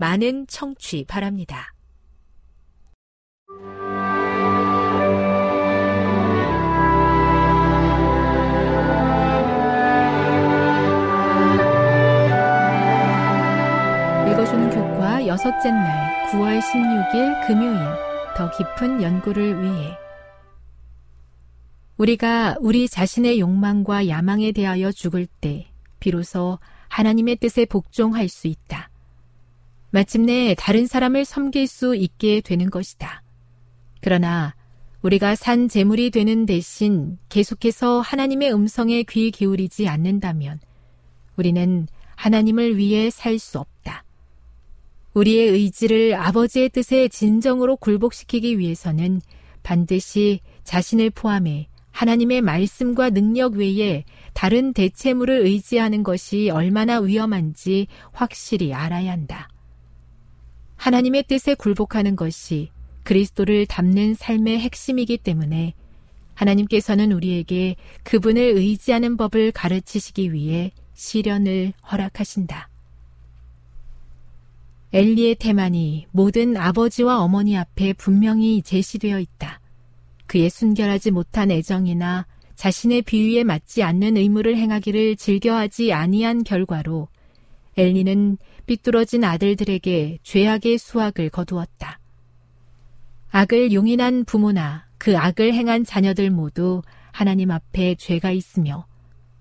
많은 청취 바랍니다. 읽어주는 교과 여섯째 날 9월 16일 금요일 더 깊은 연구를 위해 우리가 우리 자신의 욕망과 야망에 대하여 죽을 때 비로소 하나님의 뜻에 복종할 수 있다. 마침내 다른 사람을 섬길 수 있게 되는 것이다. 그러나 우리가 산 재물이 되는 대신 계속해서 하나님의 음성에 귀 기울이지 않는다면 우리는 하나님을 위해 살 수 없다. 우리의 의지를 아버지의 뜻에 진정으로 굴복시키기 위해서는 반드시 자신을 포함해 하나님의 말씀과 능력 외에 다른 대체물을 의지하는 것이 얼마나 위험한지 확실히 알아야 한다. 하나님의 뜻에 굴복하는 것이 그리스도를 닮는 삶의 핵심이기 때문에 하나님께서는 우리에게 그분을 의지하는 법을 가르치시기 위해 시련을 허락하신다. 엘리의 태만이 모든 아버지와 어머니 앞에 분명히 제시되어 있다. 그의 순결하지 못한 애정이나 자신의 비위에 맞지 않는 의무를 행하기를 즐겨하지 아니한 결과로 엘리는 삐뚤어진 아들들에게 죄악의 수확을 거두었다. 악을 용인한 부모나 그 악을 행한 자녀들 모두 하나님 앞에 죄가 있으며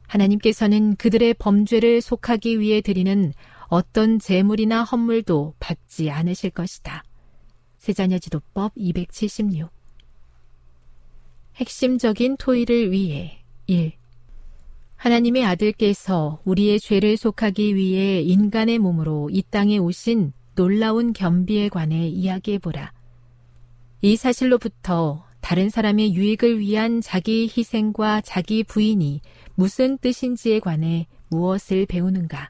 하나님께서는 그들의 범죄를 속하기 위해 드리는 어떤 재물이나 헌물도 받지 않으실 것이다. 세자녀지도법 276. 핵심적인 토의를 위해 1. 하나님의 아들께서 우리의 죄를 속하기 위해 인간의 몸으로 이 땅에 오신 놀라운 겸비에 관해 이야기해보라. 이 사실로부터 다른 사람의 유익을 위한 자기 희생과 자기 부인이 무슨 뜻인지에 관해 무엇을 배우는가?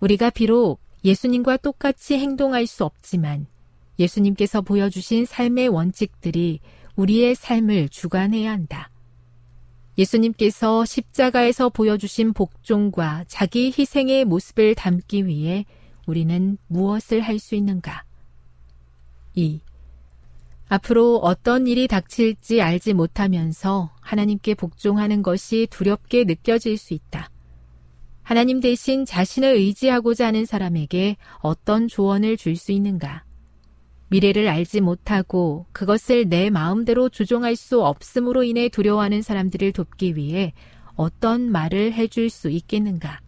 우리가 비록 예수님과 똑같이 행동할 수 없지만 예수님께서 보여주신 삶의 원칙들이 우리의 삶을 주관해야 한다. 예수님께서 십자가에서 보여주신 복종과 자기 희생의 모습을 담기 위해 우리는 무엇을 할 수 있는가? 2. 앞으로 어떤 일이 닥칠지 알지 못하면서 하나님께 복종하는 것이 두렵게 느껴질 수 있다. 하나님 대신 자신을 의지하고자 하는 사람에게 어떤 조언을 줄 수 있는가? 미래를 알지 못하고 그것을 내 마음대로 조종할 수 없음으로 인해 두려워하는 사람들을 돕기 위해 어떤 말을 해줄 수 있겠는가?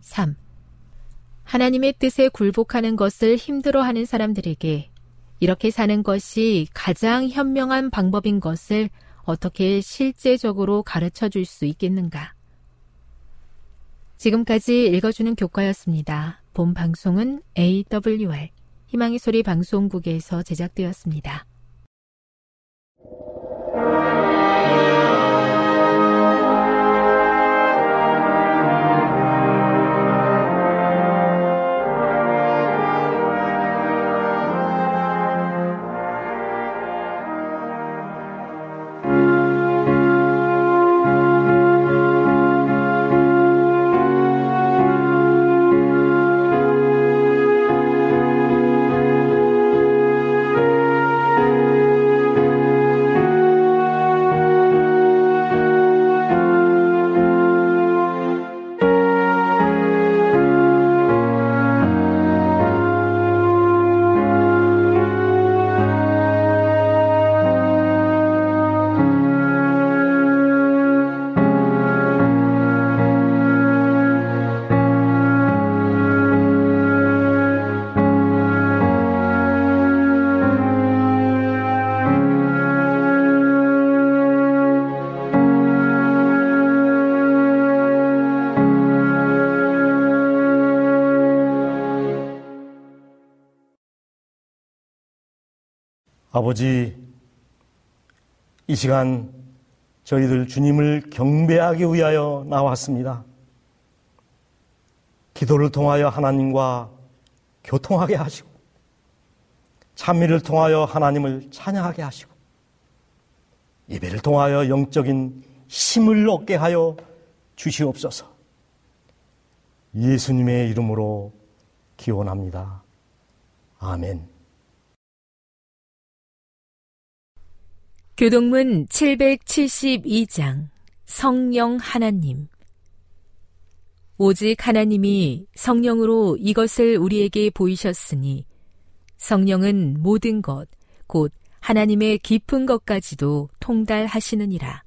3. 하나님의 뜻에 굴복하는 것을 힘들어하는 사람들에게 이렇게 사는 것이 가장 현명한 방법인 것을 어떻게 실제적으로 가르쳐 줄 수 있겠는가? 지금까지 읽어주는 교과였습니다. 본 방송은 AWR 희망의 소리 방송국에서 제작되었습니다. 아버지, 이 시간 저희들 주님을 경배하기 위하여 나왔습니다. 기도를 통하여 하나님과 교통하게 하시고 찬미를 통하여 하나님을 찬양하게 하시고 예배를 통하여 영적인 힘을 얻게 하여 주시옵소서. 예수님의 이름으로 기원합니다. 아멘. 교동문 772장 성령 하나님. 오직 하나님이 성령으로 이것을 우리에게 보이셨으니 성령은 모든 것, 곧 하나님의 깊은 것까지도 통달하시느니라.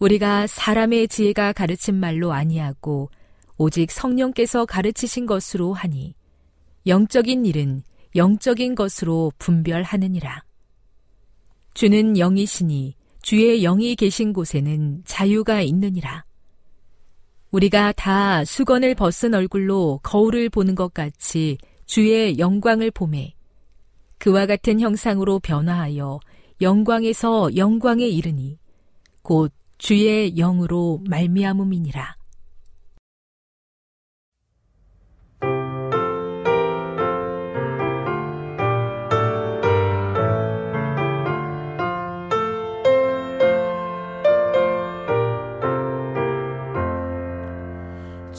우리가 사람의 지혜가 가르친 말로 아니하고 오직 성령께서 가르치신 것으로 하니 영적인 일은 영적인 것으로 분별하느니라. 주는 영이시니 주의 영이 계신 곳에는 자유가 있느니라. 우리가 다 수건을 벗은 얼굴로 거울을 보는 것 같이 주의 영광을 보매 그와 같은 형상으로 변화하여 영광에서 영광에 이르니 곧 주의 영으로 말미암음이니라.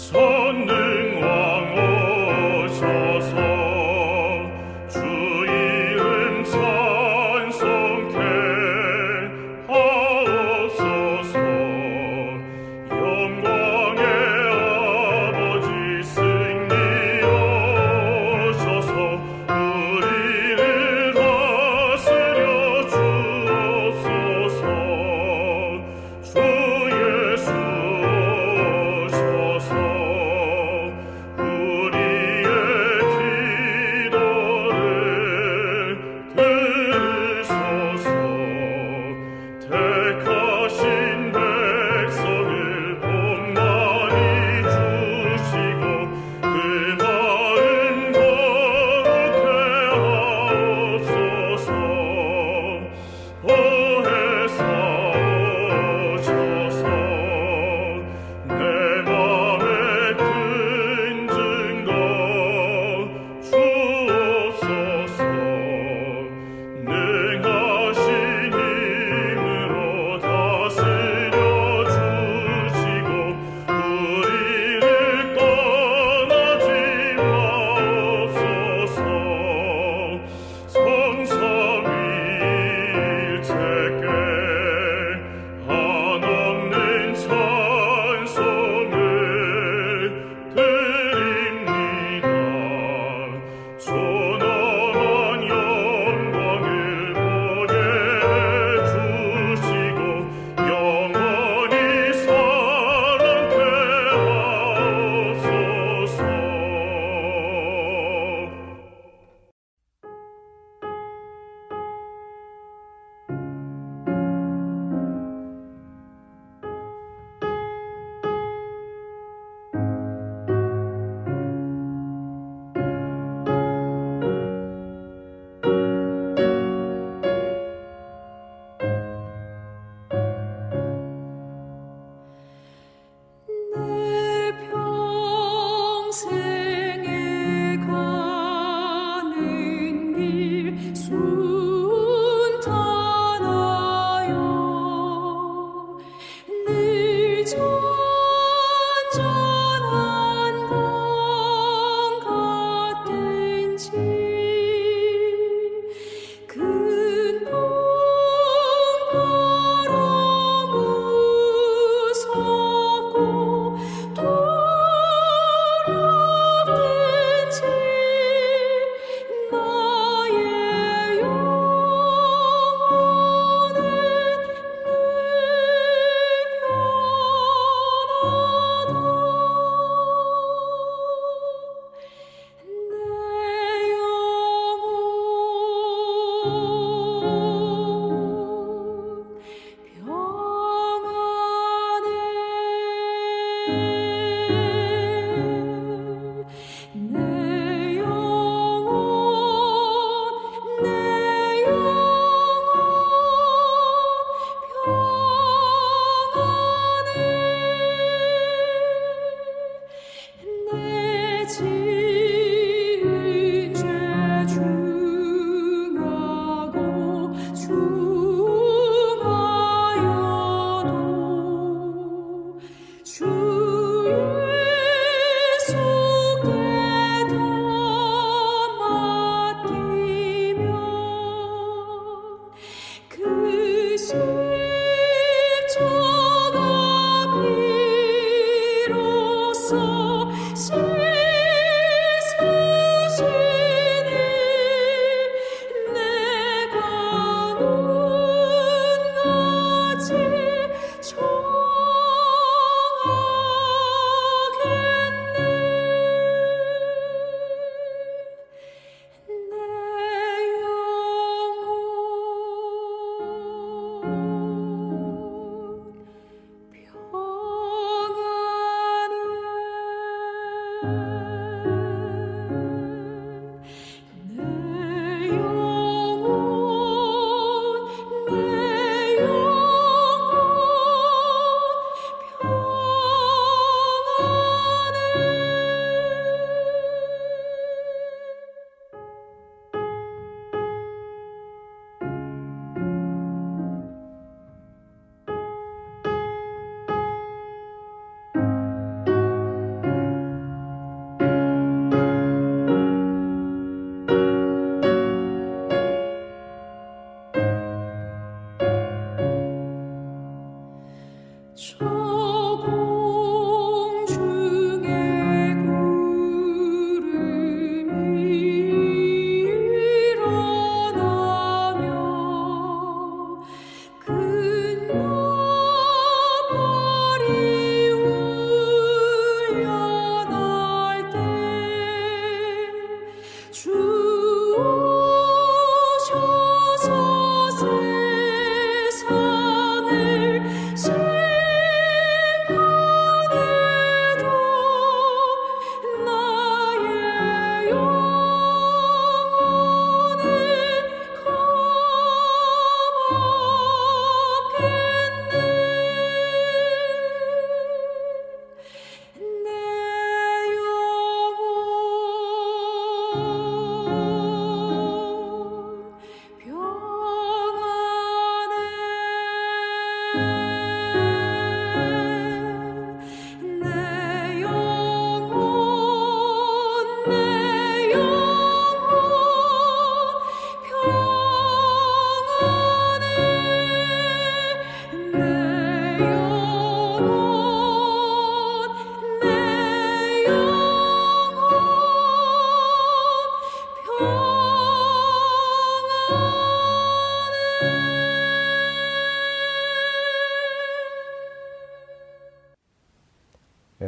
영광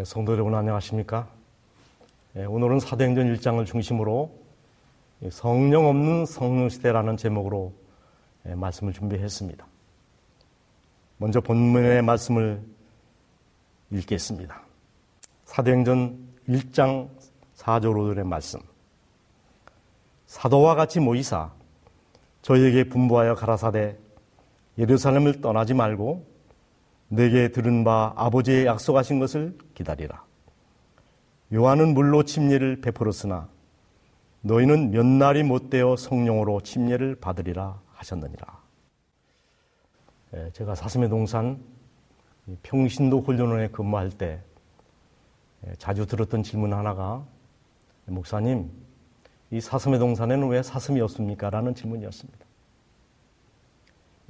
성도 여러분 안녕하십니까? 오늘은 사도행전 1장을 중심으로 성령 없는 성령시대라는 제목으로 말씀을 준비했습니다. 먼저 본문의 말씀을 읽겠습니다. 사도행전 1장 4절 5절의 말씀. 사도와 같이 모이사 저희에게 분부하여 가라사대 예루살렘을 떠나지 말고 내게 들은 바 아버지의 약속하신 것을 기다리라. 요한은 물로 침례를 베풀었으나 너희는 몇 날이 못되어 성령으로 침례를 받으리라 하셨느니라. 제가 사슴의 동산 평신도 훈련원에 근무할 때 자주 들었던 질문 하나가, 목사님, 이 사슴의 동산에는 왜 사슴이 없습니까? 라는 질문이었습니다.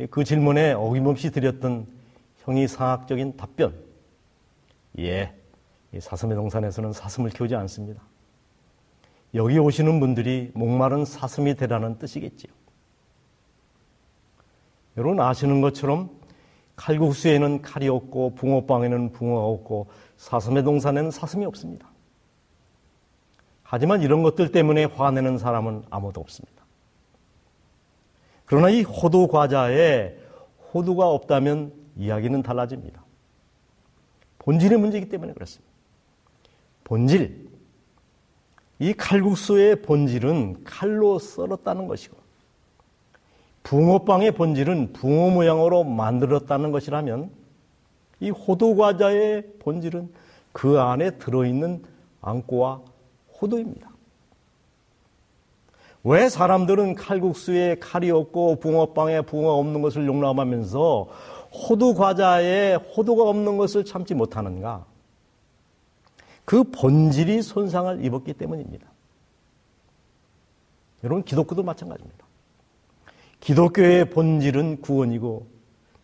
그 질문에 어김없이 드렸던 형이상학적인 답변. 이 사슴의 동산에서는 사슴을 키우지 않습니다. 여기 오시는 분들이 목마른 사슴이 되라는 뜻이겠지요. 여러분 아시는 것처럼 칼국수에는 칼이 없고 붕어빵에는 붕어가 없고 사슴의 동산에는 사슴이 없습니다. 하지만 이런 것들 때문에 화내는 사람은 아무도 없습니다. 그러나 이 호두 과자에 호두가 없다면 이야기는 달라집니다. 본질의 문제이기 때문에 그렇습니다. 본질. 이 칼국수의 본질은 칼로 썰었다는 것이고, 붕어빵의 본질은 붕어 모양으로 만들었다는 것이라면, 이 호두과자의 본질은 그 안에 들어있는 앙꼬와 호두입니다. 왜 사람들은 칼국수에 칼이 없고 붕어빵에 붕어가 없는 것을 용납하면서 호두 과자에 호두가 없는 것을 참지 못하는가? 그 본질이 손상을 입었기 때문입니다. 여러분, 기독교도 마찬가지입니다. 기독교의 본질은 구원이고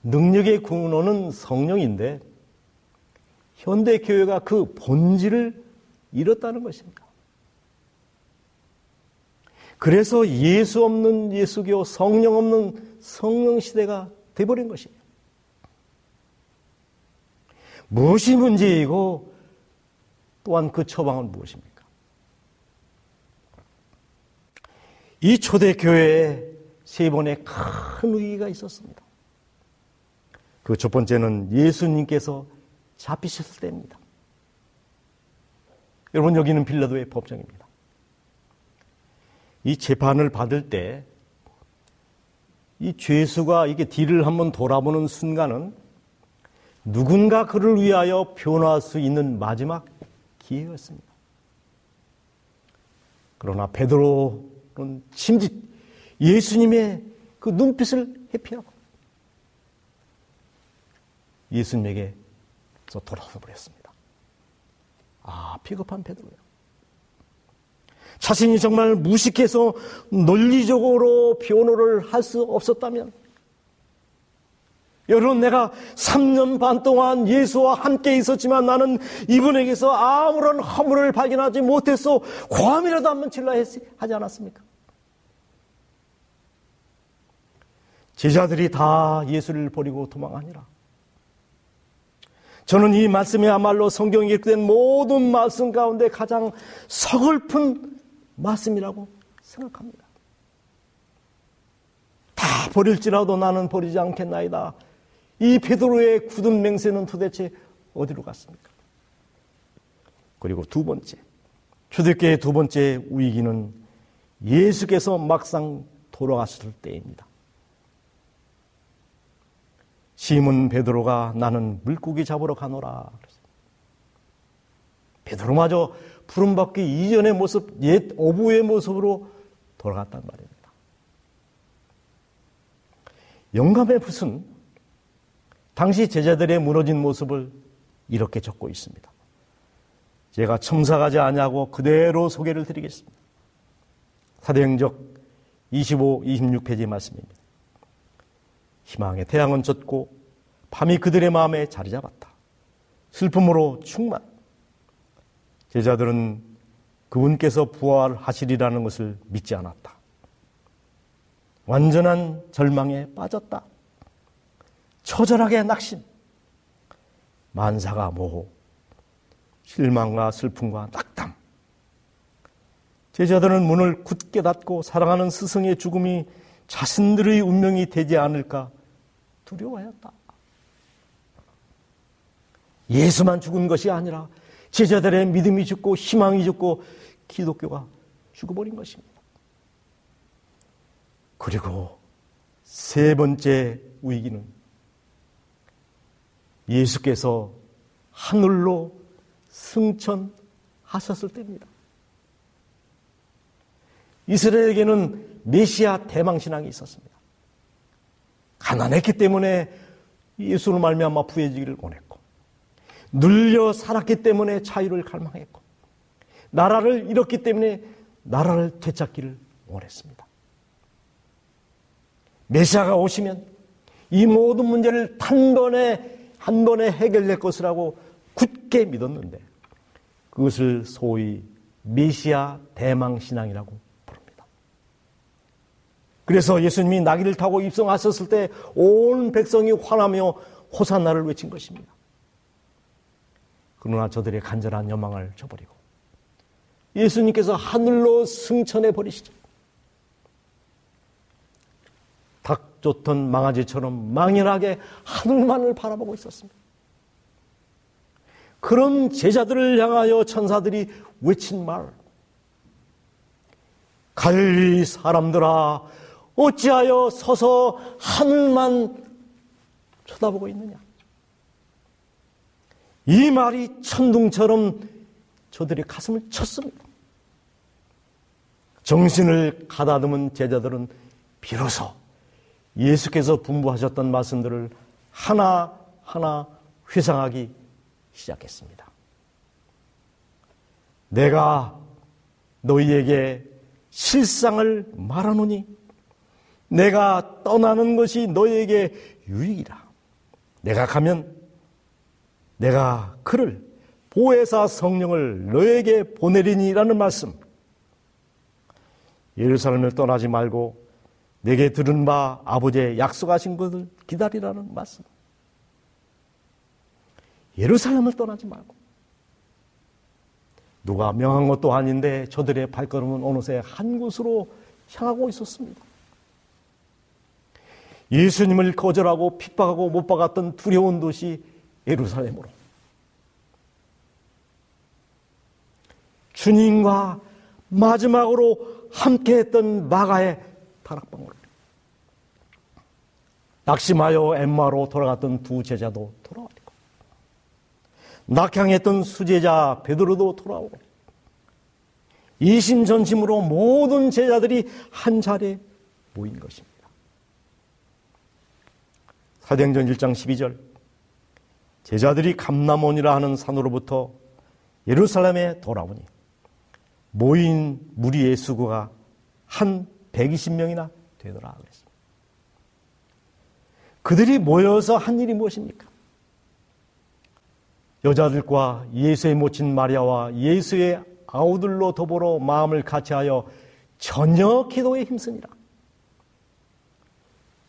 능력의 근원은 성령인데 현대 교회가 그 본질을 잃었다는 것입니다. 그래서 예수 없는 예수교, 성령 없는 성령 시대가 돼버린 것입니다. 무엇이 문제이고 또한 그 처방은 무엇입니까? 이 초대교회에 세 번의 큰 위기가 있었습니다. 그 첫 번째는 예수님께서 잡히셨을 때입니다. 여러분, 여기는 빌라도의 법정입니다. 이 재판을 받을 때 이 죄수가 이게 뒤를 한번 돌아보는 순간은 누군가 그를 위하여 변화할 수 있는 마지막 기회였습니다. 그러나 베드로는 심지 예수님의 그 눈빛을 회피하고 예수님에게서 돌아서 버렸습니다. 아, 비겁한 베드로요. 자신이 정말 무식해서 논리적으로 변호를 할 수 없었다면, 여러분, 내가 3년 반 동안 예수와 함께 있었지만 나는 이분에게서 아무런 허물을 발견하지 못해서 고함이라도 한번 질러야 하지 않았습니까? 제자들이 다 예수를 버리고 도망하니라. 저는 이 말씀이야말로 성경에 기록된 모든 말씀 가운데 가장 서글픈 말씀이라고 생각합니다. 다 버릴지라도 나는 버리지 않겠나이다. 이 베드로의 굳은 맹세는 도대체 어디로 갔습니까? 그리고 두 번째, 초대교회의 두 번째 위기는 예수께서 막상 돌아가셨을 때입니다. 시몬 베드로가 나는 물고기 잡으러 가노라. 베드로마저 부름받기 이전의 모습, 옛 어부의 모습으로 돌아갔단 말입니다. 영감의 붓은 당시 제자들의 무너진 모습을 이렇게 적고 있습니다. 제가 첨삭하지 아니하고 그대로 소개를 드리겠습니다. 사도행전 25, 26페이지 말씀입니다. 희망의 태양은 졌고 밤이 그들의 마음에 자리 잡았다. 슬픔으로 충만. 제자들은 그분께서 부활하시리라는 것을 믿지 않았다. 완전한 절망에 빠졌다. 처절하게 낙심. 만사가 모호. 실망과 슬픔과 낙담. 제자들은 문을 굳게 닫고 사랑하는 스승의 죽음이 자신들의 운명이 되지 않을까 두려워하였다. 예수만 죽은 것이 아니라 제자들의 믿음이 죽고 희망이 죽고 기독교가 죽어버린 것입니다. 그리고 세 번째 위기는 예수께서 하늘로 승천하셨을 때입니다. 이스라엘에게는 메시아 대망신앙이 있었습니다. 가난했기 때문에 예수로 말미암아 부해지기를 원했고, 눌려 살았기 때문에 자유를 갈망했고, 나라를 잃었기 때문에 나라를 되찾기를 원했습니다. 메시아가 오시면 이 모든 문제를 한 번에 해결될 것이라고 굳게 믿었는데, 그것을 소위 메시아 대망신앙이라고. 그래서 예수님이 나귀를 타고 입성하셨을 때 온 백성이 환하며 호산나를 외친 것입니다. 그러나 저들의 간절한 여망을 저버리고 예수님께서 하늘로 승천해 버리시죠. 닭 쫓던 망아지처럼 망연하게 하늘만을 바라보고 있었습니다. 그런 제자들을 향하여 천사들이 외친 말, 갈릴리 사람들아, 어찌하여 서서 하늘만 쳐다보고 있느냐. 이 말이 천둥처럼 저들의 가슴을 쳤습니다. 정신을 가다듬은 제자들은 비로소 예수께서 분부하셨던 말씀들을 하나하나 회상하기 시작했습니다. 내가 너희에게 실상을 말하노니 내가 떠나는 것이 너에게 유익이라. 내가 가면 내가 그를 보혜사 성령을 너에게 보내리니라는 말씀. 예루살렘을 떠나지 말고 내게 들은 바 아버지의 약속하신 것을 기다리라는 말씀. 예루살렘을 떠나지 말고. 누가 명한 것도 아닌데 저들의 발걸음은 어느새 한 곳으로 향하고 있었습니다. 예수님을 거절하고 핍박하고 못 박았던 두려운 도시 예루살렘으로. 주님과 마지막으로 함께했던 마가의 다락방으로. 낙심하여 엠마로 돌아갔던 두 제자도 돌아왔고, 낙향했던 수제자 베드로도 돌아오고, 이심전심으로 모든 제자들이 한자리에 모인 것입니다. 사도행전 1장 12절, 제자들이 감람원이라 하는 산으로부터 예루살렘에 돌아오니 모인 무리의 수가 한 120명이나 되더라 그랬습니다. 그들이 모여서 한 일이 무엇입니까? 여자들과 예수의 모친 마리아와 예수의 아우들로 더불어 마음을 같이하여 전혀 기도에 힘쓰니라.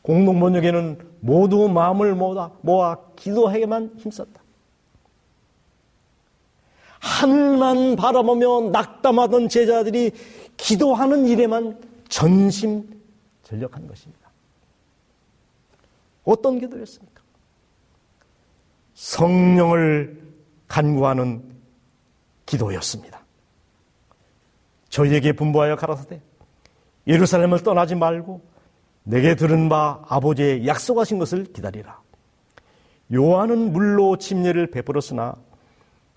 공동번역에는 모두 마음을 모아 기도하게만 힘썼다. 하늘만 바라보며 낙담하던 제자들이 기도하는 일에만 전심전력한 것입니다. 어떤 기도였습니까? 성령을 간구하는 기도였습니다. 저희에게 분부하여 가라사대 예루살렘을 떠나지 말고 내게 들은 바 아버지의 약속하신 것을 기다리라. 요한은 물로 침례를 베풀었으나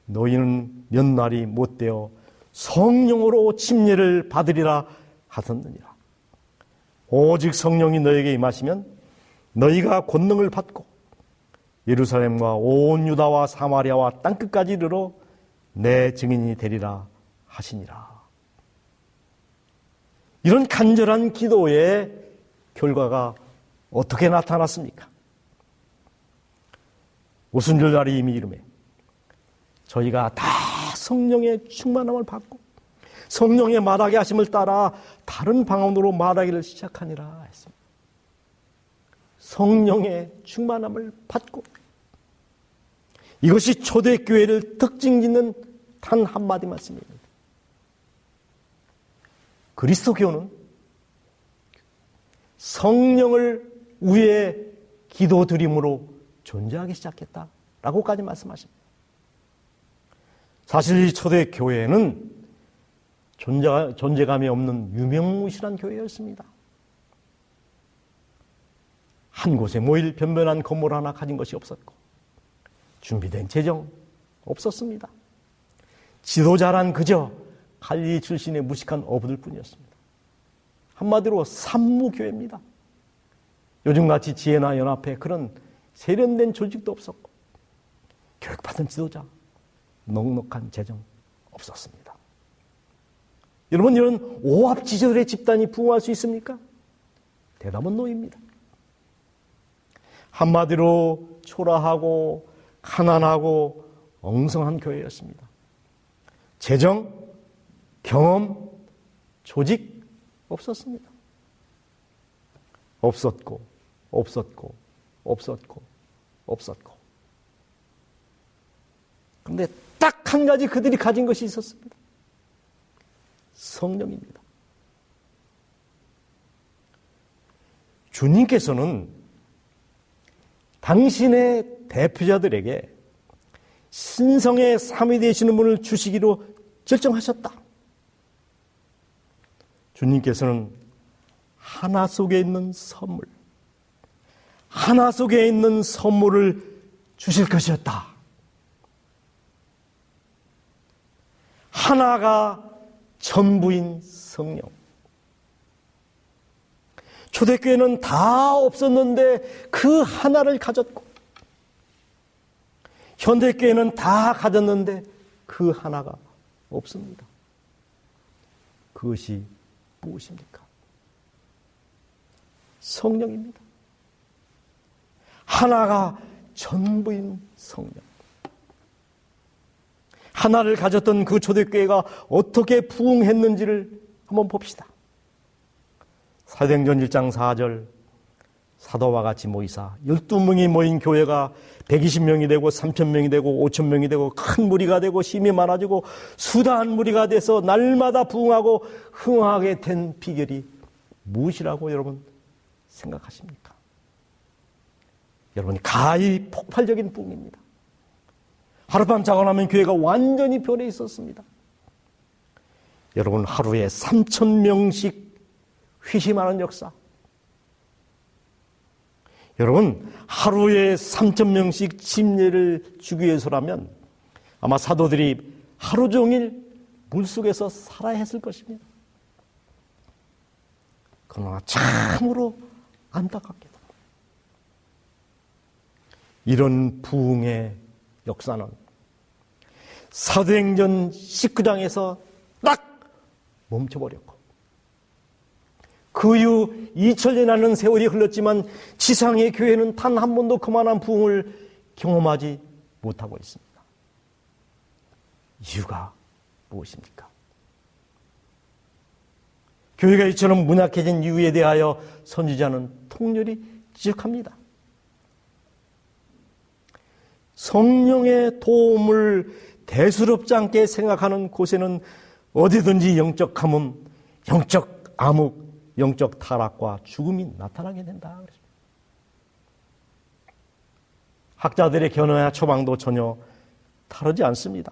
너희는 몇 날이 못되어 성령으로 침례를 받으리라 하셨느니라. 오직 성령이 너에게 임하시면 너희가 권능을 받고 예루살렘과 온 유다와 사마리아와 땅끝까지 이르러 내 증인이 되리라 하시니라. 이런 간절한 기도의 결과가 어떻게 나타났습니까? 오순절날이 이미 이르매 저희가 다 성령의 충만함을 받고 성령의 말하게 하심을 따라 다른 방언으로 말하기를 시작하니라 했습니다. 성령의 충만함을 받고, 이것이 초대교회를 특징짓는 단 한마디 말씀입니다. 그리스도교는 성령을 위해 기도드림으로 존재하기 시작했다라고까지 말씀하십니다. 사실 이 초대교회는 존재감이 없는 유명무실한 교회였습니다. 한 곳에 모일 변변한 건물 하나 가진 것이 없었고, 준비된 재정 없었습니다. 지도자란 그저 갈릴리 출신의 무식한 어부들 뿐이었습니다. 한마디로 산무교회입니다. 요즘같이 지혜나 연합회 그런 세련된 조직도 없었고, 교육받은 지도자, 넉넉한 재정 없었습니다. 여러분, 이런 오합지졸의 집단이 부흥할 수 있습니까? 대답은 노입니다. 한마디로 초라하고 가난하고 엉성한 교회였습니다. 재정, 경험, 조직 없었습니다. 없었고. 그런데 딱 한 가지 그들이 가진 것이 있었습니다. 성령입니다. 주님께서는 당신의 대표자들에게 신성의 삼위 되시는 분을 주시기로 결정하셨다. 주님께서는 하나 속에 있는 선물, 하나 속에 있는 선물을 주실 것이었다. 하나가 전부인 성령. 초대교회는 다 없었는데 그 하나를 가졌고, 현대교회는 다 가졌는데 그 하나가 없습니다. 그것이 무엇입니까? 성령입니다. 하나가 전부인 성령. 하나를 가졌던 그 초대교회가 어떻게 부흥했는지를 한번 봅시다. 사도행전 1장 4절, 사도와 같이 모이사 12명이 모인 교회가 120명이 되고 3,000명이 되고 5,000명이 되고 큰 무리가 되고 힘이 많아지고 수다한 무리가 돼서 날마다 부흥하고 흥하게 된 비결이 무엇이라고 여러분 생각하십니까? 여러분, 가히 폭발적인 부흥입니다. 하룻밤 자고 나면 교회가 완전히 변해 있었습니다. 여러분, 하루에 3,000명씩 회심하는 역사, 여러분 하루에 3,000명씩 침례를 주기 위해서라면 아마 사도들이 하루 종일 물속에서 살아야 했을 것입니다. 그러나 참으로 안타깝게도 이런 부흥의 역사는 사도행전 19장에서 딱 멈춰버렸고, 그 이후 2000년이라는 세월이 흘렀지만 지상의 교회는 단 한 번도 그만한 부흥을 경험하지 못하고 있습니다. 이유가 무엇입니까? 교회가 이처럼 문약해진 이유에 대하여 선지자는 통렬히 지적합니다. 성령의 도움을 대수롭지 않게 생각하는 곳에는 어디든지 영적 가뭄, 영적 암흑, 영적 타락과 죽음이 나타나게 된다. 학자들의 견해와 처방도 전혀 다르지 않습니다.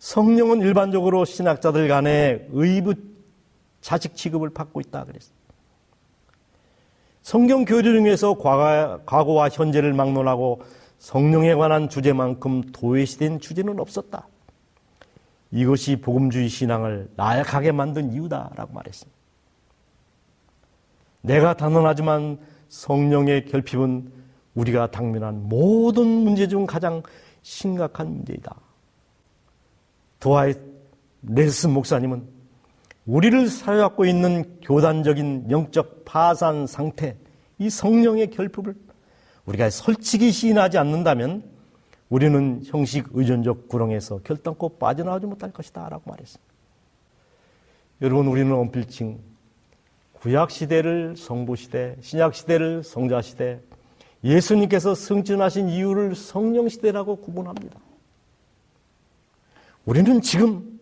성령은 일반적으로 신학자들 간에 의붓 자식 취급을 받고 있다 그랬어요. 성경 교류 중에서 과거와 현재를 막론하고 성령에 관한 주제만큼 도외시된 주제는 없었다. 이것이 복음주의 신앙을 나약하게 만든 이유다라고 말했습니다. 내가 단언하지만 성령의 결핍은 우리가 당면한 모든 문제 중 가장 심각한 문제이다. 드와이트 넬슨 목사님은 우리를 사로잡고 있는 교단적인 영적 파산 상태, 이 성령의 결핍을 우리가 솔직히 시인하지 않는다면 우리는 형식 의존적 구렁에서 결단코 빠져나오지 못할 것이다 라고 말했습니다. 여러분, 우리는 언필칭 구약시대를 성부시대, 신약시대를 성자시대, 예수님께서 승천하신 이유를 성령시대라고 구분합니다. 우리는 지금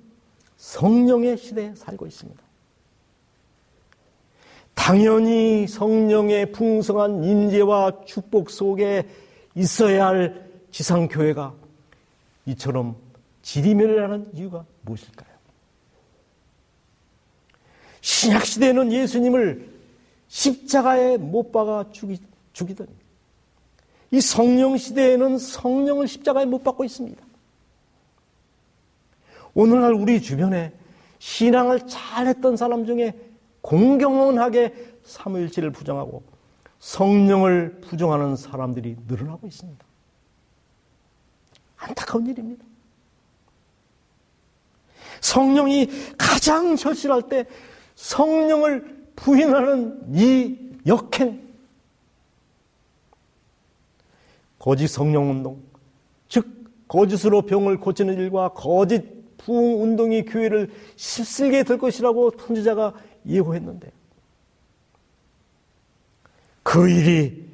성령의 시대에 살고 있습니다. 당연히 성령의 풍성한 임재와 축복 속에 있어야 할 지상교회가 이처럼 지리멸하는 이유가 무엇일까요? 신약시대에는 예수님을 십자가에 못 박아 죽이더니 이 성령시대에는 성령을 십자가에 못 박고 있습니다. 오늘날 우리 주변에 신앙을 잘했던 사람 중에 공경원하게 삼위일체를 부정하고 성령을 부정하는 사람들이 늘어나고 있습니다. 안타까운 일입니다. 성령이 가장 절실할 때 성령을 부인하는 이 역행, 거짓 성령운동, 즉 거짓으로 병을 고치는 일과 거짓 부흥운동이 교회를 휩쓸게 될 것이라고 선지자가 예고했는데 그 일이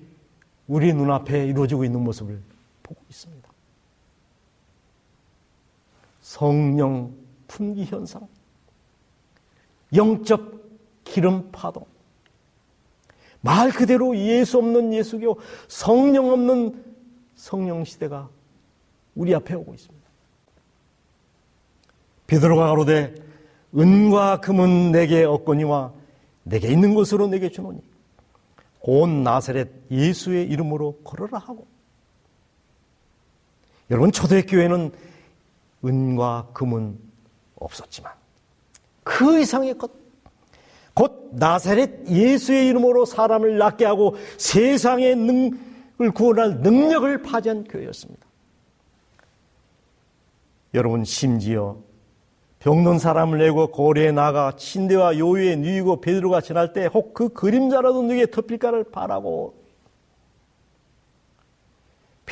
우리 눈앞에 이루어지고 있는 모습을 보고 있습니다. 성령 품귀 현상, 영적 기름 파동, 말 그대로 예수 없는 예수교, 성령 없는 성령 시대가 우리 앞에 오고 있습니다. 베드로가 가로되 은과 금은 내게 얻거니와 내게 있는 것으로 내게 주노니 곧 나사렛 예수의 이름으로 걸어라 하고, 여러분 초대교회는 은과 금은 없었지만 그 이상의 것, 곧 나사렛 예수의 이름으로 사람을 낫게 하고 세상의 능을 구원할 능력을 파지한 교회였습니다. 여러분, 심지어 병든 사람을 내고 거리에 나가 침대와 요유에 누이고 베드로가 지날 때 혹 그 그림자라도 누게 덮일까를 바라고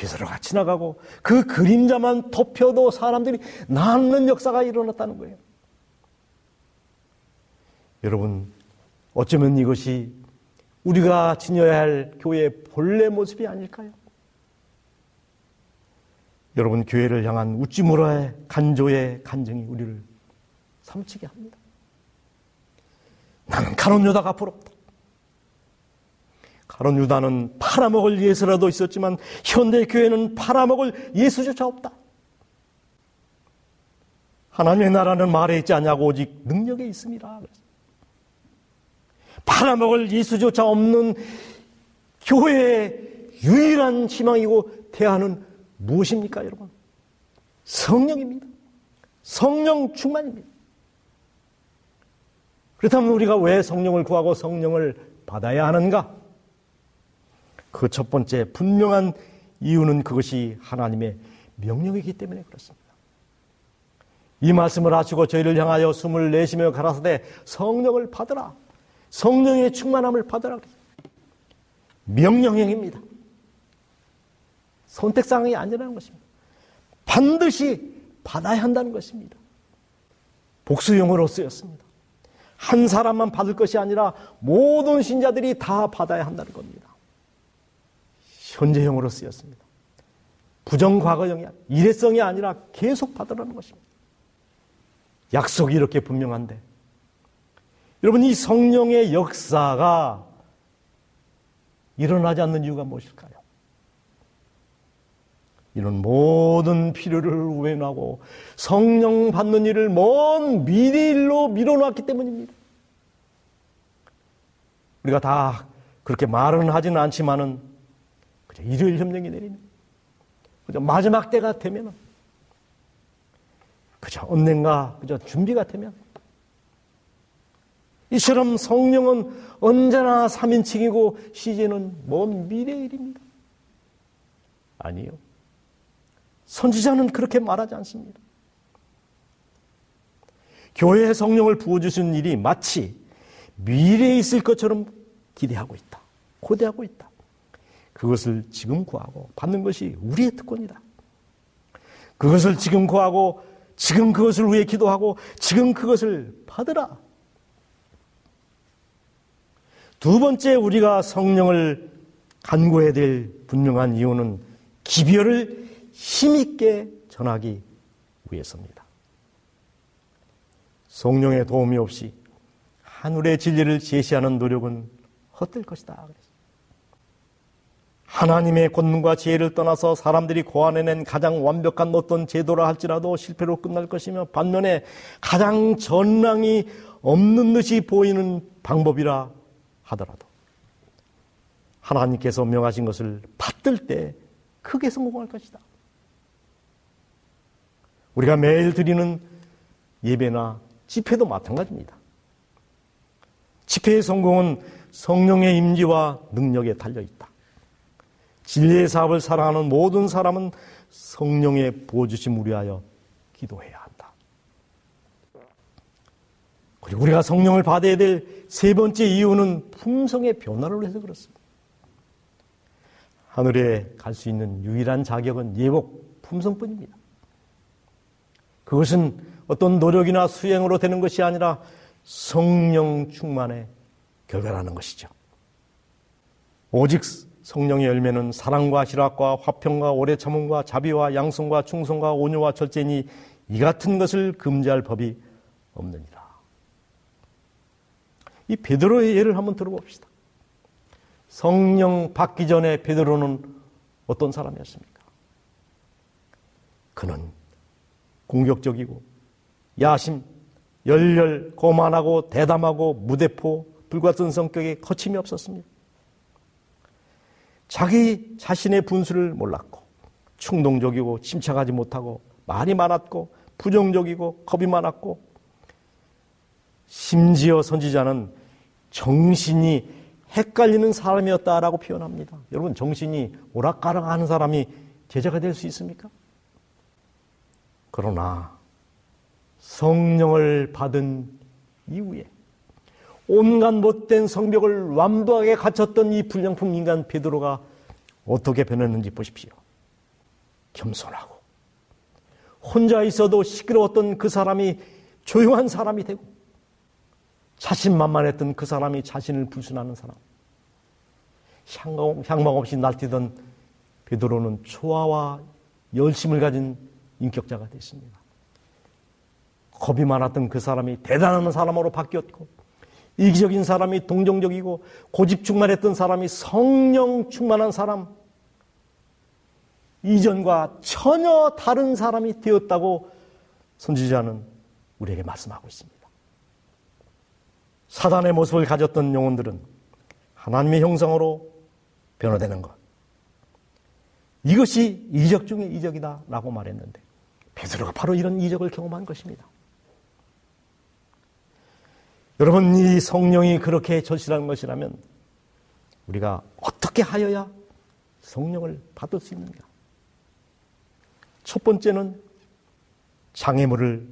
비서로 같이 나가고 그 그림자만 덮여도 사람들이 낫는 역사가 일어났다는 거예요. 여러분, 어쩌면 이것이 우리가 지녀야 할 교회의 본래 모습이 아닐까요? 여러분, 교회를 향한 웃지 몰아의 간조의 간증이 우리를 삼치게 합니다. 나는 가롯유다가 부럽다. 가롯유다는 팔아먹을 예수라도 있었지만 현대교회는 팔아먹을 예수조차 없다. 하나님의 나라는 말에 있지 않냐고 오직 능력에 있음이라. 팔아먹을 예수조차 없는 교회의 유일한 희망이고 대안은 무엇입니까, 여러분? 성령입니다. 성령 충만입니다. 그렇다면 우리가 왜 성령을 구하고 성령을 받아야 하는가? 그 첫 번째 분명한 이유는 그것이 하나님의 명령이기 때문에 그렇습니다. 이 말씀을 하시고 저희를 향하여 숨을 내쉬며 가라사대 성령을 받으라. 성령의 충만함을 받으라. 명령형입니다. 선택사항이 아니라는 것입니다. 반드시 받아야 한다는 것입니다. 복수용어로 쓰였습니다. 한 사람만 받을 것이 아니라 모든 신자들이 다 받아야 한다는 겁니다. 현재형으로 쓰였습니다. 부정과거형이 아니라 일회성이 아니라 계속 받으라는 것입니다. 약속이 이렇게 분명한데 여러분, 이 성령의 역사가 일어나지 않는 이유가 무엇일까요? 이런 모든 필요를 우회하고 성령 받는 일을 먼 미래일로 미뤄놨기 때문입니다. 우리가 다 그렇게 말은 하지는 않지만은 그저 일요일 협령이 내리는, 그저 마지막 때가 되면은, 그저 언젠가, 그저 준비가 되면, 이처럼 성령은 언제나 3인칭이고 시제는 먼 미래일입니다. 아니요. 선지자는 그렇게 말하지 않습니다. 교회의 성령을 부어주신 일이 마치 미래에 있을 것처럼 기대하고 있다. 고대하고 있다. 그것을 지금 구하고 받는 것이 우리의 특권이다. 그것을 지금 구하고 지금 그것을 위해 기도하고 지금 그것을 받으라. 두 번째 우리가 성령을 간구해야 될 분명한 이유는 기별을 힘있게 전하기 위해서입니다. 성령의 도움이 없이 하늘의 진리를 제시하는 노력은 헛될 것이다. 하나님의 권능과 지혜를 떠나서 사람들이 고안해낸 가장 완벽한 어떤 제도라 할지라도 실패로 끝날 것이며, 반면에 가장 전랑이 없는 듯이 보이는 방법이라 하더라도 하나님께서 명하신 것을 받들 때 크게 성공할 것이다. 우리가 매일 드리는 예배나 집회도 마찬가지입니다. 집회의 성공은 성령의 임재와 능력에 달려있다. 진리의 사업을 사랑하는 모든 사람은 성령의 부어주심을 위하여 기도해야 한다. 그리고 우리가 성령을 받아야 될 세 번째 이유는 품성의 변화를 해서 그렇습니다. 하늘에 갈 수 있는 유일한 자격은 예복, 품성뿐입니다. 그것은 어떤 노력이나 수행으로 되는 것이 아니라 성령 충만의 결과라는 것이죠. 오직 성령의 열매는 사랑과 희락과 화평과 오래 참음과 자비와 양성과 충성과 온유와 절제니 이 같은 것을 금지할 법이 없느니라. 이 베드로의 예를 한번 들어봅시다. 성령 받기 전에 베드로는 어떤 사람이었습니까? 그는 공격적이고 야심, 열렬, 거만하고 대담하고 무대포, 불같은 성격에 거침이 없었습니다. 자기 자신의 분수를 몰랐고 충동적이고 침착하지 못하고 말이 많았고 부정적이고 겁이 많았고, 심지어 선지자는 정신이 헷갈리는 사람이었다라고 표현합니다. 여러분, 정신이 오락가락하는 사람이 제자가 될 수 있습니까? 그러나 성령을 받은 이후에 온갖 못된 성벽을 완벽하게 갖췄던 이 불량품 인간 베드로가 어떻게 변했는지 보십시오. 겸손하고 혼자 있어도 시끄러웠던 그 사람이 조용한 사람이 되고 자신만만했던 그 사람이 자신을 불순하는 사람, 향망 없이 날뛰던 베드로는 초아와 열심을 가진 인격자가 됐습니다. 겁이 많았던 그 사람이 대단한 사람으로 바뀌었고, 이기적인 사람이 동정적이고, 고집 충만했던 사람이 성령 충만한 사람, 이전과 전혀 다른 사람이 되었다고 선지자는 우리에게 말씀하고 있습니다. 사단의 모습을 가졌던 영혼들은 하나님의 형상으로 변화되는 것, 이것이 이적 중의 이적이다 라고 말했는데, 베드로가 바로 이런 이적을 경험한 것입니다. 여러분, 이 성령이 그렇게 절실한 것이라면 우리가 어떻게 하여야 성령을 받을 수 있는가? 첫 번째는 장애물을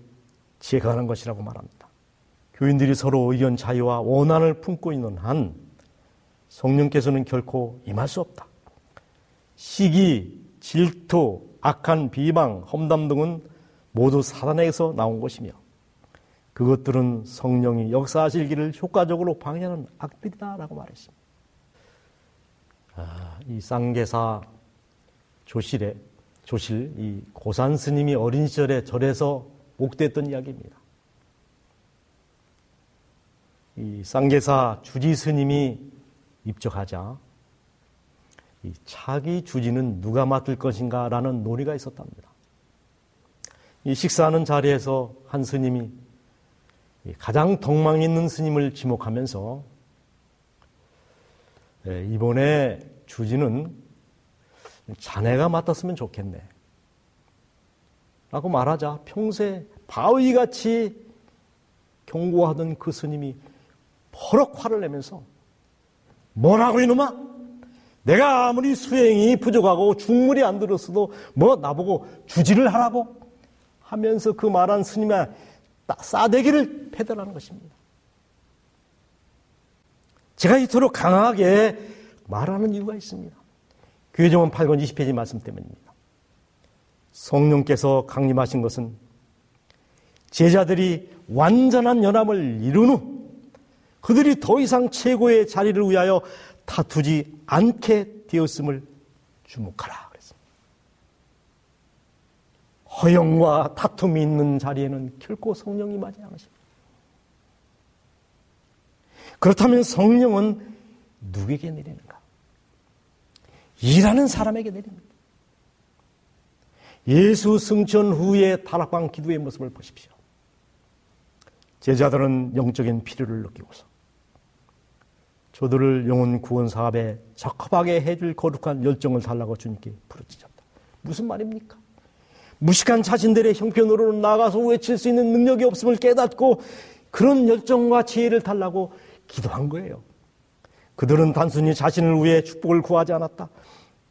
제거하는 것이라고 말합니다. 교인들이 서로 의견 자유와 원한을 품고 있는 한 성령께서는 결코 임할 수 없다. 시기, 질투, 악한 비방, 험담 등은 모두 사단에게서 나온 것이며, 그것들은 성령이 역사하실 길을 효과적으로 방해하는 악들이다라고 말했습니다. 이 쌍계사 조실, 이 고산 스님이 어린 시절에 절에서 목도했던 이야기입니다. 이 쌍계사 주지 스님이 입적하자 이 차기 주지는 누가 맡을 것인가 라는 논의가 있었답니다. 이 식사하는 자리에서 한 스님이 가장 덕망 있는 스님을 지목하면서, 이번에 주지는 자네가 맡았으면 좋겠네 라고 말하자, 평소에 바위같이 경고하던 그 스님이 버럭 화를 내면서, 뭐라고 이놈아? 내가 아무리 수행이 부족하고 중물이 안 들었어도 뭐 나보고 주지를 하라고? 하면서 그 말한 스님의 싸대기를 패더라는 것입니다. 제가 이토록 강하게 말하는 이유가 있습니다. 교정원 8권 20페이지 말씀 때문입니다. 성령께서 강림하신 것은 제자들이 완전한 연합을 이룬 후 그들이 더 이상 최고의 자리를 위하여 다투지 않게 되었음을 주목하라 그랬습니다. 허영과 다툼이 있는 자리에는 결코 성령이 임하지 않으십니다. 그렇다면 성령은 누구에게 내리는가? 일하는 사람에게 내립니다. 예수 승천 후의 다락방 기도의 모습을 보십시오. 제자들은 영적인 필요를 느끼고서 저들을 영혼 구원 사업에 적합하게 해줄 거룩한 열정을 달라고 주님께 부르짖었다. 무슨 말입니까? 무식한 자신들의 형편으로는 나가서 외칠 수 있는 능력이 없음을 깨닫고 그런 열정과 지혜를 달라고 기도한 거예요. 그들은 단순히 자신을 위해 축복을 구하지 않았다.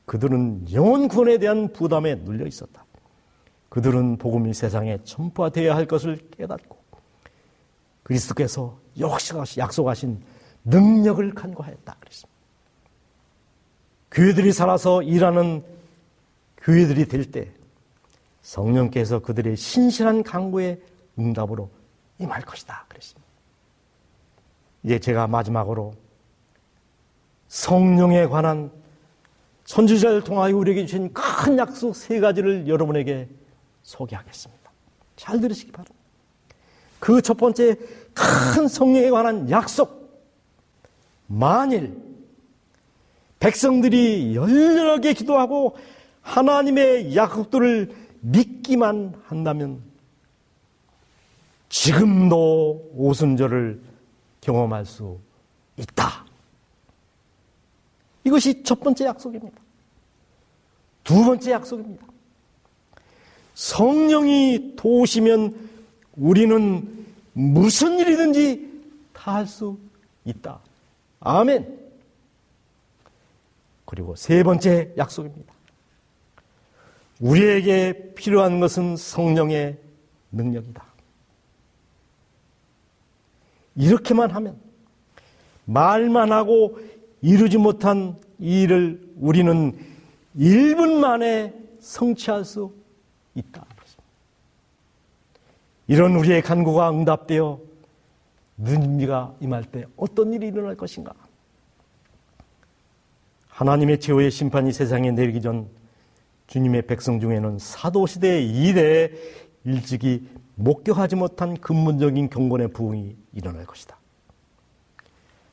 그들은 영혼 구원에 대한 부담에 눌려 있었다. 그들은 복음이 세상에 전파되어야 할 것을 깨닫고 그리스도께서 약속하신 능력을 간과했다 그랬습니다. 교회들이 살아서 일하는 교회들이 될 때 성령께서 그들의 신실한 간구에 응답으로 임할 것이다 그랬습니다. 이제 제가 마지막으로 성령에 관한 선지자를 통하여 우리에게 주신 큰 약속 3가지를 여러분에게 소개하겠습니다. 잘 들으시기 바랍니다. 그 첫 번째 큰 성령에 관한 약속, 만일 백성들이 열렬하게 기도하고 하나님의 약속들을 믿기만 한다면 지금도 오순절을 경험할 수 있다. 이것이 첫 번째 약속입니다. 두 번째 약속입니다. 성령이 도우시면 우리는 무슨 일이든지 다 할 수 있다. 아멘. 그리고 세 번째 약속입니다. 우리에게 필요한 것은 성령의 능력이다. 이렇게만 하면, 말만 하고 이루지 못한 이 일을 우리는 1분 만에 성취할 수 있다. 이런 우리의 간구가 응답되어 능미가 임할 때 어떤 일이 일어날 것인가? 하나님의 최후의 심판이 세상에 내리기 전 주님의 백성 중에는 사도시대 이래 일찍이 목격하지 못한 근본적인 경건의 부흥이 일어날 것이다.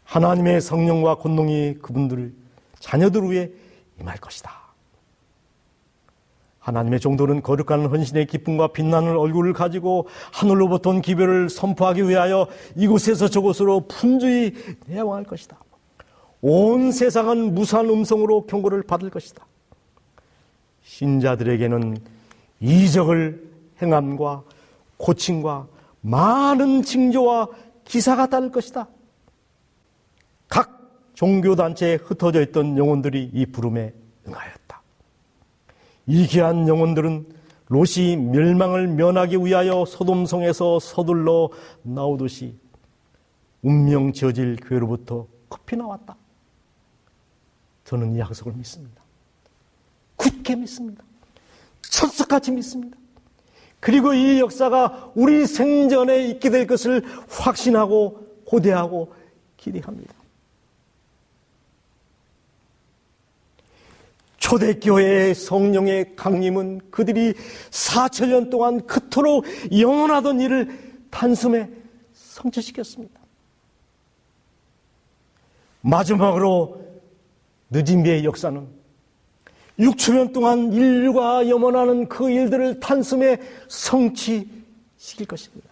하나님의 성령과 권능이 그분들 자녀들 위에 임할 것이다. 하나님의 종들은 거룩한 헌신의 기쁨과 빛나는 얼굴을 가지고 하늘로부터 온 기별을 선포하기 위하여 이곳에서 저곳으로 분주히 내양할 것이다. 온 세상은 무수한 음성으로 경고를 받을 것이다. 신자들에게는 이적을 행함과 고침과 많은 징조와 기사가 따를 것이다. 각 종교단체에 흩어져 있던 영혼들이 이 부름에 응하였다. 이 귀한 영혼들은 롯이 멸망을 면하기 위하여 소돔성에서 서둘러 나오듯이 운명 지어질 교회로부터 급히 나왔다. 저는 이 약속을 믿습니다. 굳게 믿습니다. 철석같이 믿습니다. 그리고 이 역사가 우리 생전에 있게 될 것을 확신하고 고대하고 기대합니다. 초대교회의 성령의 강림은 그들이 4000년 동안 그토록 영원하던 일을 단숨에 성취시켰습니다. 마지막으로 느진비의 역사는 6000년 동안 인류가 염원하는 그 일들을 단숨에 성취시킬 것입니다.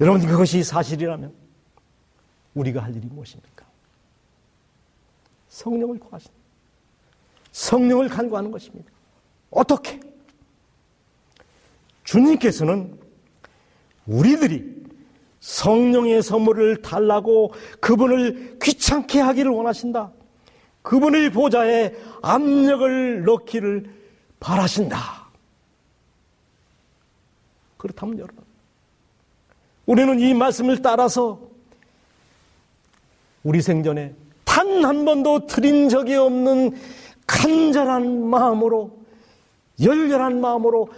여러분, 그것이 사실이라면 우리가 할 일이 무엇입니까? 성령을 구하십니다. 성령을 간구하는 것입니다. 어떻게? 주님께서는 우리들이 성령의 선물을 달라고 그분을 귀찮게 하기를 원하신다. 그분의 보좌에 압력을 넣기를 바라신다. 그렇다면 여러분, 우리는 이 말씀을 따라서 우리 생전에 단 한 번도 드린 적이 없는 간절한 마음으로, 열렬한 마음으로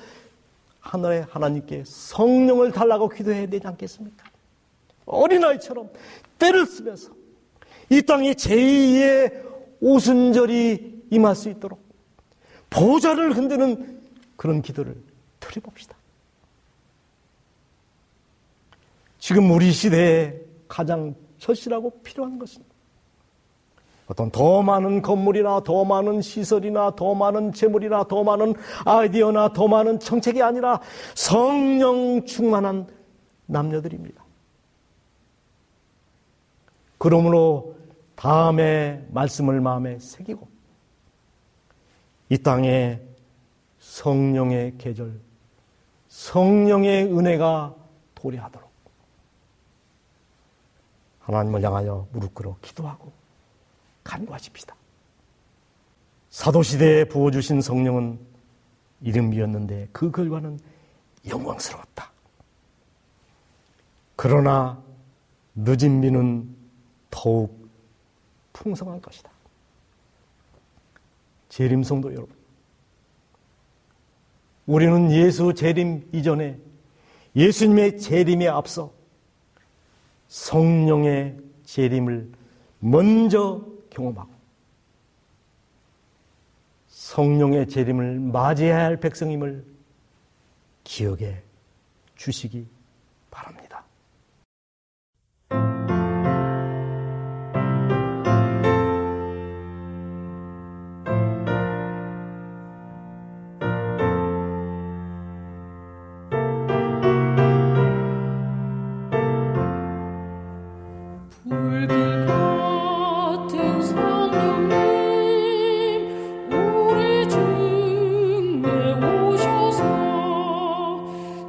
하늘의 하나님께 성령을 달라고 기도해야 되지 않겠습니까? 어린아이처럼 때를 쓰면서 이 땅에 제2의 오순절이 임할 수 있도록 보좌를 흔드는 그런 기도를 드려봅시다. 지금 우리 시대에 가장 절실하고 필요한 것은 어떤 더 많은 건물이나 더 많은 시설이나 더 많은 재물이나 더 많은 아이디어나 더 많은 정책이 아니라 성령 충만한 남녀들입니다. 그러므로 다음에 말씀을 마음에 새기고 이 땅에 성령의 계절, 성령의 은혜가 도래하도록 하나님을 향하여 무릎 꿇어 기도하고 간구하십시다. 사도시대에 부어주신 성령은 이름이었는데 그 결과는 영광스러웠다. 그러나 늦은 비는 더욱 풍성한 것이다. 재림성도 여러분, 우리는 예수 재림 이전에 예수님의 재림에 앞서 성령의 재림을 먼저 경험하고 성령의 재림을 맞이해야 할 백성임을 기억해 주시기 바랍니다.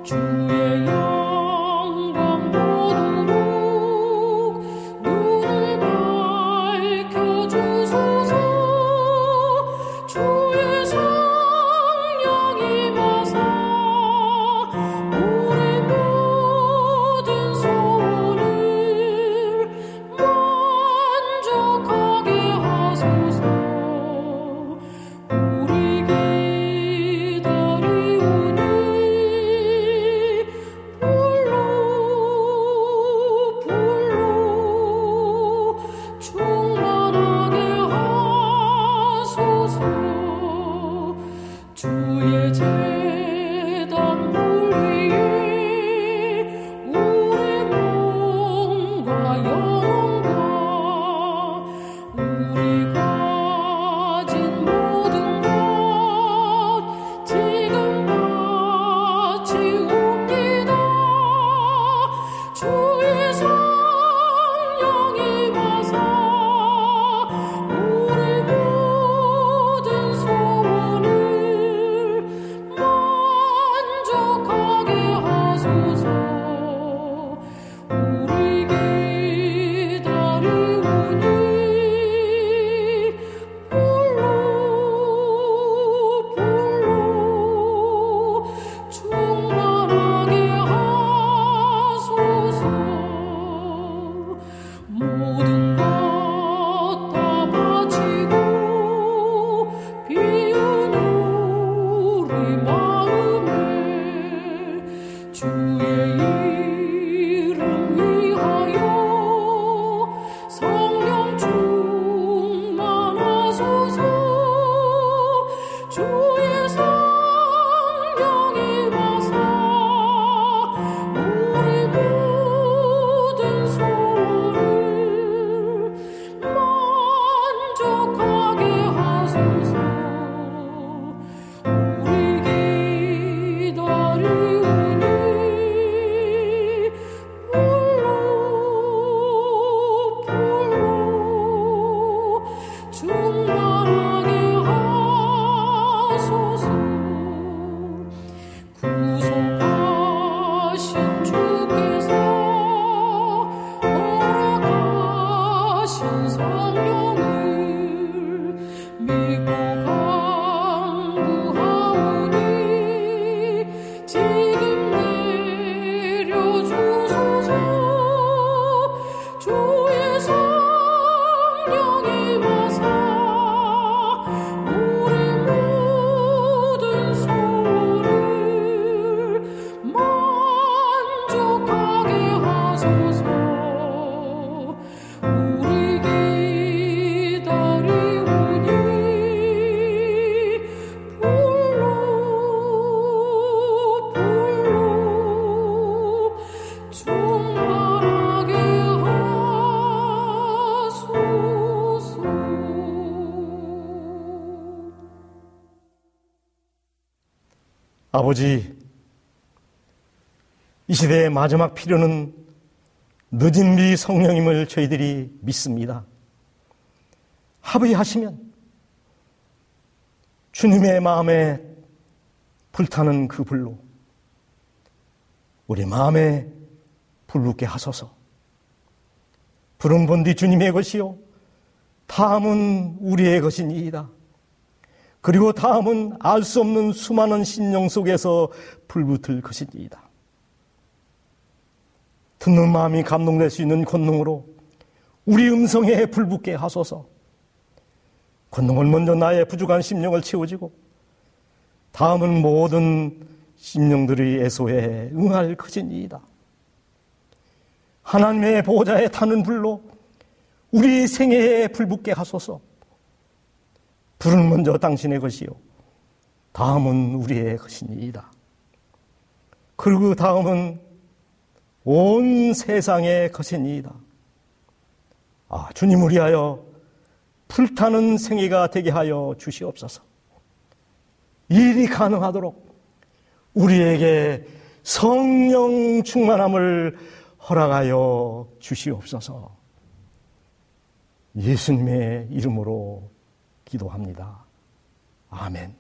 주의 영광 아버지, 이 시대의 마지막 필요는 늦은 비 성령임을 저희들이 믿습니다. 합의하시면 주님의 마음에 불타는 그 불로 우리 마음에 불붙게 하소서. 부른 본디 주님의 것이요 다음은 우리의 것이니이다. 그리고 다음은 알 수 없는 수많은 신령 속에서 불붙을 것이니이다. 듣는 마음이 감동될 수 있는 권능으로 우리 음성에 불붙게 하소서. 권능은 먼저 나의 부족한 심령을 채워지고 다음은 모든 심령들의 애소에 응할 것이니이다. 하나님의 보호자에 타는 불로 우리 생애에 불붙게 하소서. 불은 먼저 당신의 것이요 다음은 우리의 것이니이다. 그리고 다음은 온 세상의 것이니이다. 아, 주님을 위하여 불타는 생애가 되게 하여 주시옵소서. 일이 가능하도록 우리에게 성령 충만함을 허락하여 주시옵소서. 예수님의 이름으로 기도합니다. 아멘.